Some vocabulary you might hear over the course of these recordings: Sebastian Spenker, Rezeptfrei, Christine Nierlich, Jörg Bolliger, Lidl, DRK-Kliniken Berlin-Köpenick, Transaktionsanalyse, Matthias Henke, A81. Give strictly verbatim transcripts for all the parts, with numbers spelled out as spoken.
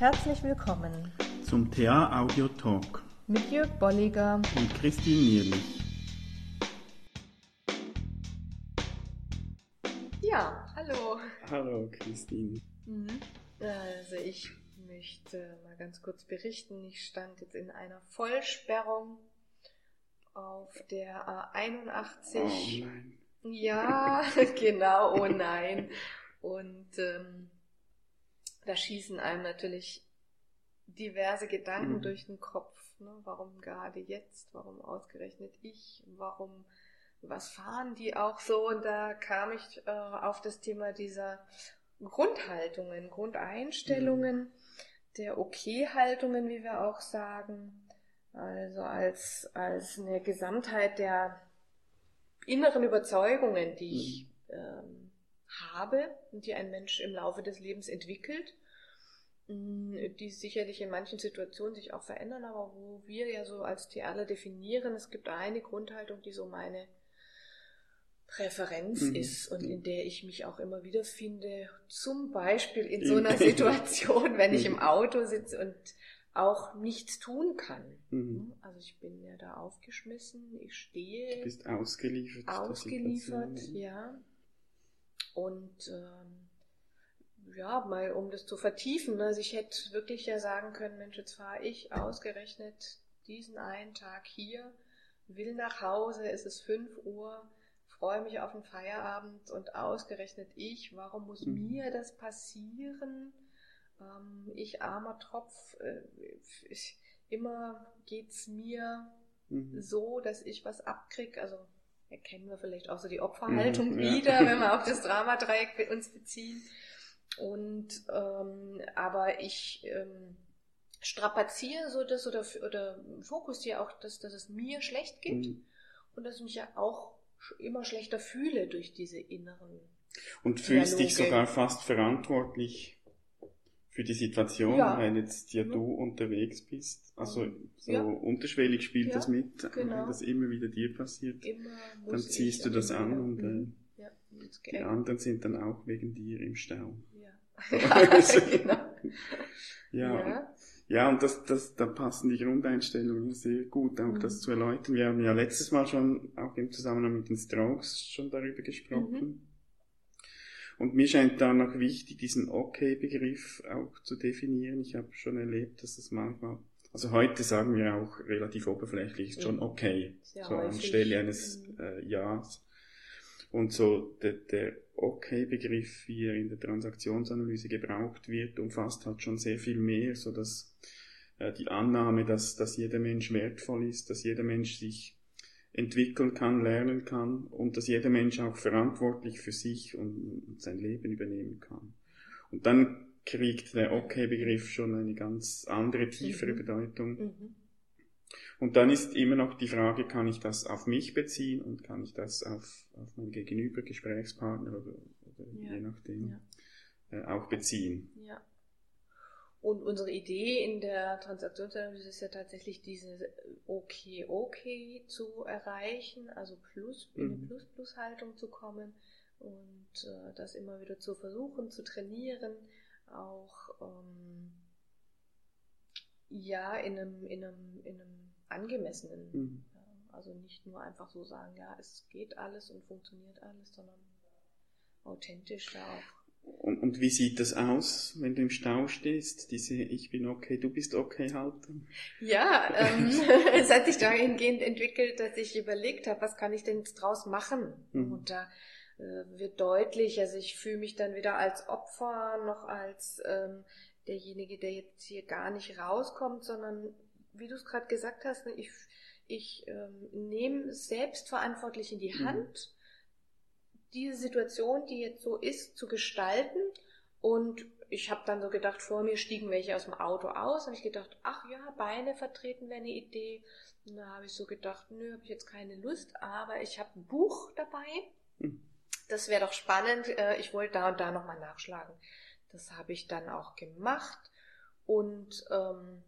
Herzlich willkommen zum T A Audio Talk mit Jörg Bolliger und Christine Nierlich. Ja, hallo. Hallo Christine. Mhm. Also ich möchte mal ganz kurz berichten, ich stand jetzt in einer Vollsperrung auf der A einundachtzig. Oh nein. Ja, genau, oh nein. Und ähm, da schießen einem natürlich diverse Gedanken mhm. durch den Kopf. Ne? Warum gerade jetzt? Warum ausgerechnet ich? Warum, was fahren die auch so? Und da kam ich äh, auf das Thema dieser Grundhaltungen, Grundeinstellungen, mhm. der Okay-Haltungen, wie wir auch sagen. Also als, als eine Gesamtheit der inneren Überzeugungen, die ich ähm, habe und die ein Mensch im Laufe des Lebens entwickelt, die sicherlich in manchen Situationen sich auch verändern, aber wo wir ja so als T Ler definieren, es gibt eine Grundhaltung, die so meine Präferenz mhm. ist und in der ich mich auch immer wieder finde, zum Beispiel in so einer Situation, wenn ich im Auto sitze und auch nichts tun kann. Mhm. Also ich bin ja da aufgeschmissen, ich stehe. Du bist ausgeliefert. Ausgeliefert, ja. Und ähm, ja, mal um das zu vertiefen, also ich hätte wirklich ja sagen können, Mensch, jetzt fahre ich ausgerechnet diesen einen Tag hier, will nach Hause, es ist fünf Uhr, freue mich auf den Feierabend und ausgerechnet ich, warum muss mhm. mir das passieren? Ich armer Tropf, ich, immer geht's mir mhm. so, dass ich was abkriege. Also erkennen wir vielleicht auch so die Opferhaltung mhm, wieder, ja. wenn wir auf das Dramadreieck uns beziehen. Und ähm, aber ich ähm, strapaziere so das oder, oder fokussiere auch, dass, dass es mir schlecht geht mhm. und dass ich mich ja auch immer schlechter fühle durch diese inneren und fühlst Dialoge. Dich sogar fast verantwortlich für die Situation, ja. weil jetzt ja mhm. du unterwegs bist, also so ja. unterschwellig spielt ja, das mit, genau. wenn das immer wieder dir passiert, immer dann ziehst du das an und mhm. äh, ja. die anderen sind dann auch wegen dir im Stau. Ja, ja, genau. ja. ja. ja und das, das, da passen die Grundeinstellungen sehr gut, auch mhm. das zu erläutern. Wir haben ja letztes Mal schon auch im Zusammenhang mit den Strokes schon darüber gesprochen. Mhm. Und mir scheint da noch wichtig, diesen Okay-Begriff auch zu definieren. Ich habe schon erlebt, dass das manchmal, also heute sagen wir auch relativ oberflächlich, ist schon okay, ja, so anstelle eines äh, Ja's. Und so der, der Okay-Begriff, wie er in der Transaktionsanalyse gebraucht wird, umfasst halt schon sehr viel mehr, so dass äh, die Annahme, dass, dass jeder Mensch wertvoll ist, dass jeder Mensch sich entwickeln kann, lernen kann und dass jeder Mensch auch verantwortlich für sich und sein Leben übernehmen kann. Und dann kriegt der Okay-Begriff schon eine ganz andere, tiefere mhm. Bedeutung. Mhm. Und dann ist immer noch die Frage, kann ich das auf mich beziehen und kann ich das auf, auf mein Gegenüber, Gesprächspartner oder, oder ja. je nachdem ja. äh, auch beziehen. Ja. Und unsere Idee in der Transaktionsanalyse ist ja tatsächlich, dieses okay, okay zu erreichen, also plus, in eine Plus-Plus-Haltung zu kommen und äh, das immer wieder zu versuchen, zu trainieren, auch ähm, ja in einem, in einem, in einem angemessenen, mhm. ja, also nicht nur einfach so sagen, ja, es geht alles und funktioniert alles, sondern authentisch ja auch. Und, und wie sieht das aus, wenn du im Stau stehst, diese Ich bin okay, du bist okay Haltung? Ja, ähm, es hat sich dahingehend entwickelt, dass ich überlegt habe, was kann ich denn draus machen? Mhm. Und da äh, wird deutlich, also ich fühle mich dann weder als Opfer noch als ähm, derjenige, der jetzt hier gar nicht rauskommt, sondern wie du es gerade gesagt hast, ich, ich ähm, nehme selbstverantwortlich in die Hand, mhm. diese Situation, die jetzt so ist, zu gestalten. Und ich habe dann so gedacht, vor mir stiegen welche aus dem Auto aus. Und ich gedacht, ach ja, Beine vertreten wäre eine Idee. Und da habe ich so gedacht, nö, habe ich jetzt keine Lust. Aber ich habe ein Buch dabei. Mhm. Das wäre doch spannend. Ich wollte da und da nochmal nachschlagen. Das habe ich dann auch gemacht. Und ähm,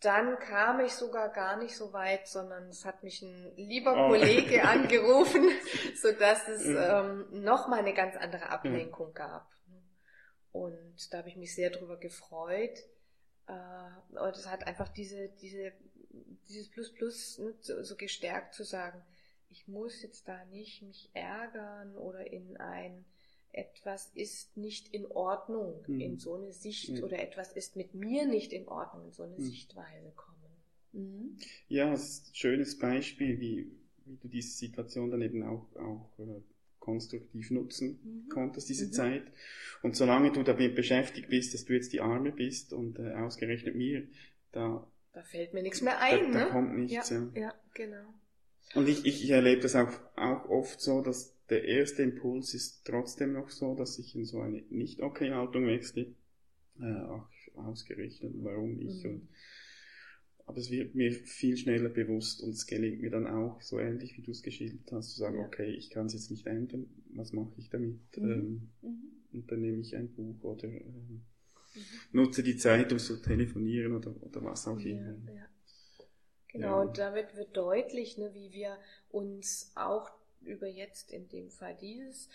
dann kam ich sogar gar nicht so weit, sondern es hat mich ein lieber oh. Kollege angerufen, sodass es ähm, nochmal eine ganz andere Ablenkung gab. Und da habe ich mich sehr drüber gefreut. Und es hat einfach diese, diese, dieses Plus Plus, ne, so, so gestärkt zu sagen, ich muss jetzt da nicht mich ärgern oder in ein etwas ist nicht in Ordnung, mhm. in so eine Sicht mhm. oder etwas ist mit mir nicht in Ordnung, in so eine mhm. Sichtweise kommen. Mhm. Ja, das ist ein schönes Beispiel, wie, wie du diese Situation dann eben auch, auch äh, konstruktiv nutzen mhm. konntest, diese mhm. Zeit. Und solange du damit beschäftigt bist, dass du jetzt die Arme bist und äh, ausgerechnet mir, da, da fällt mir nichts mehr ein. Da, da ne? kommt nichts. Ja, ja. ja genau. Und ich, ich erlebe das auch, auch oft so, dass der erste Impuls ist trotzdem noch so, dass ich in so eine Nicht-Okay-Haltung wechsle, äh, auch ausgerichtet, warum ich. Mhm. Und, aber es wird mir viel schneller bewusst und es gelingt mir dann auch, so ähnlich wie du es geschildert hast, zu sagen, ja. okay, ich kann es jetzt nicht ändern, was mache ich damit? Mhm. Ähm, mhm. Und dann nehme ich ein Buch oder ähm, mhm. nutze die Zeit, um zu telefonieren oder, oder was auch immer. Ja, ja. Genau, ja. Und damit wird deutlich, ne, wie wir uns auch über jetzt in dem Fall dieses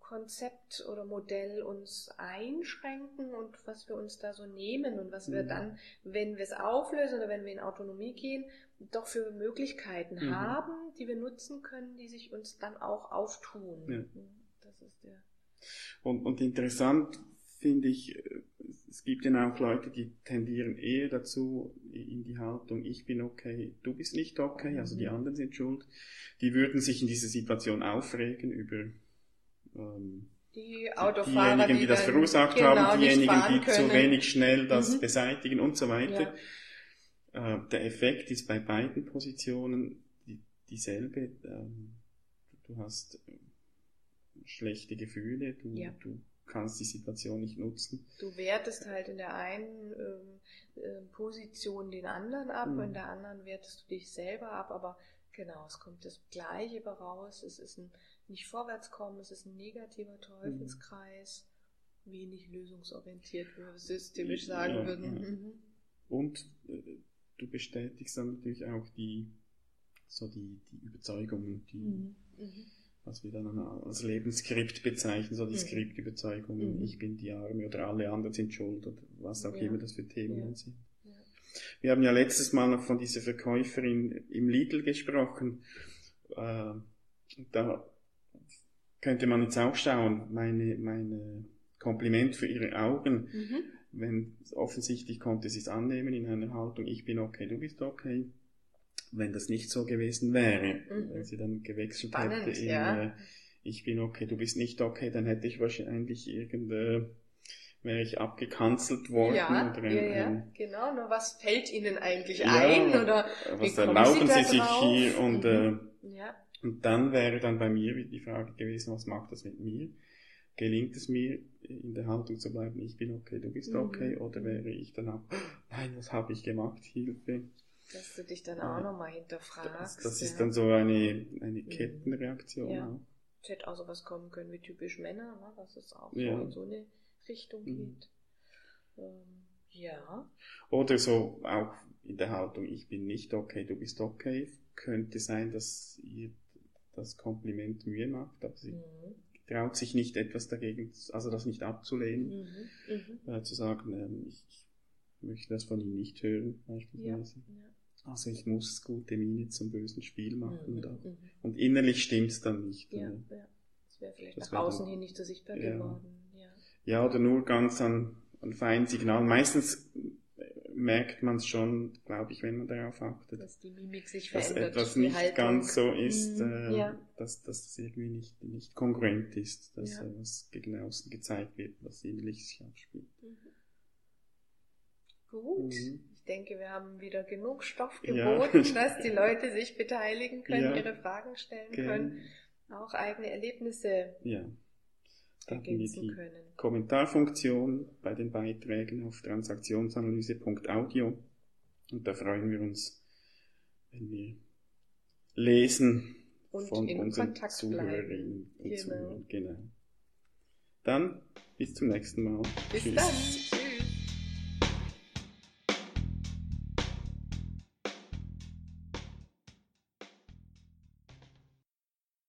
Konzept oder Modell uns einschränken und was wir uns da so nehmen und was wir mhm. dann, wenn wir es auflösen oder wenn wir in Autonomie gehen, doch für Möglichkeiten mhm. haben, die wir nutzen können, die sich uns dann auch auftun. Ja. Das ist der. Und, und interessant finde ich, es gibt dann auch Leute, die tendieren eher dazu, in die Haltung, ich bin okay, du bist nicht okay, also mhm. die anderen sind schuld. Die würden sich in dieser Situation aufregen über ähm, die Autofahrer, diejenigen, die, die das verursacht genau haben, diejenigen, die können. zu wenig schnell das mhm. beseitigen und so weiter. Ja. Äh, der Effekt ist bei beiden Positionen die, dieselbe. Ähm, du hast schlechte Gefühle, du, ja. du kannst die Situation nicht nutzen. Du wertest halt in der einen äh, Position den anderen ab, mhm. in der anderen wertest du dich selber ab, aber genau, es kommt das Gleiche bei raus, es ist ein nicht vorwärtskommen, es ist ein negativer Teufelskreis, mhm. wenig lösungsorientiert, wie wir systemisch sagen ja, würden. Ja. Mhm. Und äh, du bestätigst dann natürlich auch die, so die, die Überzeugungen, die mhm. Mhm. was wir dann als Lebensskript bezeichnen, so die mhm. Skriptüberzeugungen, mhm. ich bin die Arme oder alle anderen sind schuld oder was auch ja. immer das für Themen ja. sind. Ja. Wir haben ja letztes Mal noch von dieser Verkäuferin im Lidl gesprochen. Äh, da könnte man jetzt auch schauen, meine, meine Kompliment für ihre Augen, mhm. wenn offensichtlich konnte sie es annehmen in einer Haltung, ich bin okay, du bist okay. Wenn das nicht so gewesen wäre, mhm. wenn sie dann gewechselt Spannend, hätte in ja. äh, ich bin okay, du bist nicht okay, dann hätte ich wahrscheinlich irgendeine, wäre ich abgekanzelt worden. Ja, oder ein, ja, ja. Ein, genau. Nur was fällt ihnen eigentlich ja, ein? Oder was erlauben sie, sie sich hier? Und, mhm. äh, ja. und dann wäre dann bei mir die Frage gewesen, was macht das mit mir? Gelingt es mir, in der Haltung zu bleiben, ich bin okay, du bist mhm. okay? Oder wäre ich dann auch, nein, was habe ich gemacht? Hilfe. Dass du dich dann auch ja. nochmal hinterfragst. Das, das ja. ist dann so eine, eine Kettenreaktion. Ja. Auch. Es hätte auch sowas kommen können wie typisch Männer, ne? Dass es auch ja. so in so eine Richtung mhm. geht. Ähm, ja. Oder so auch in der Haltung, ich bin nicht okay, du bist okay. Könnte sein, dass ihr das Kompliment Mühe macht, aber sie mhm. traut sich nicht etwas dagegen, also das nicht abzulehnen. Mhm. Mhm. Äh, zu sagen, ähm, ich, ich möchte das von Ihnen nicht hören, beispielsweise. Ja. Ja. Also ich muss gute Miene zum bösen Spiel machen. Mhm, und, auch, mhm. und innerlich stimmt's dann nicht. Ja, ja. Das wäre vielleicht das nach wär außen hin nicht so sichtbar ja. geworden. Ja. ja, oder nur ganz an, an feinen Signalen. Meistens merkt man es schon, glaube ich, wenn man darauf achtet. Dass die Mimik sich verändert. Dass etwas nicht Haltung. ganz so ist, mhm, äh, ja. dass das irgendwie nicht, nicht kongruent ist. Dass ja. was gegen außen gezeigt wird, was innerlich sich abspielt. Mhm. Gut, mhm. ich denke, wir haben wieder genug Stoff geboten, ja. dass die Leute sich beteiligen können, ja. ihre Fragen stellen Gern. können, auch eigene Erlebnisse ja. ergänzen die können. Kommentarfunktion bei den Beiträgen auf transaktionsanalyse punkt audio und da freuen wir uns, wenn wir lesen und von in unseren Kontakt Zuhörerinnen und genau. Zuhörern. Genau. Dann bis zum nächsten Mal. Bis Tschüss. Dann.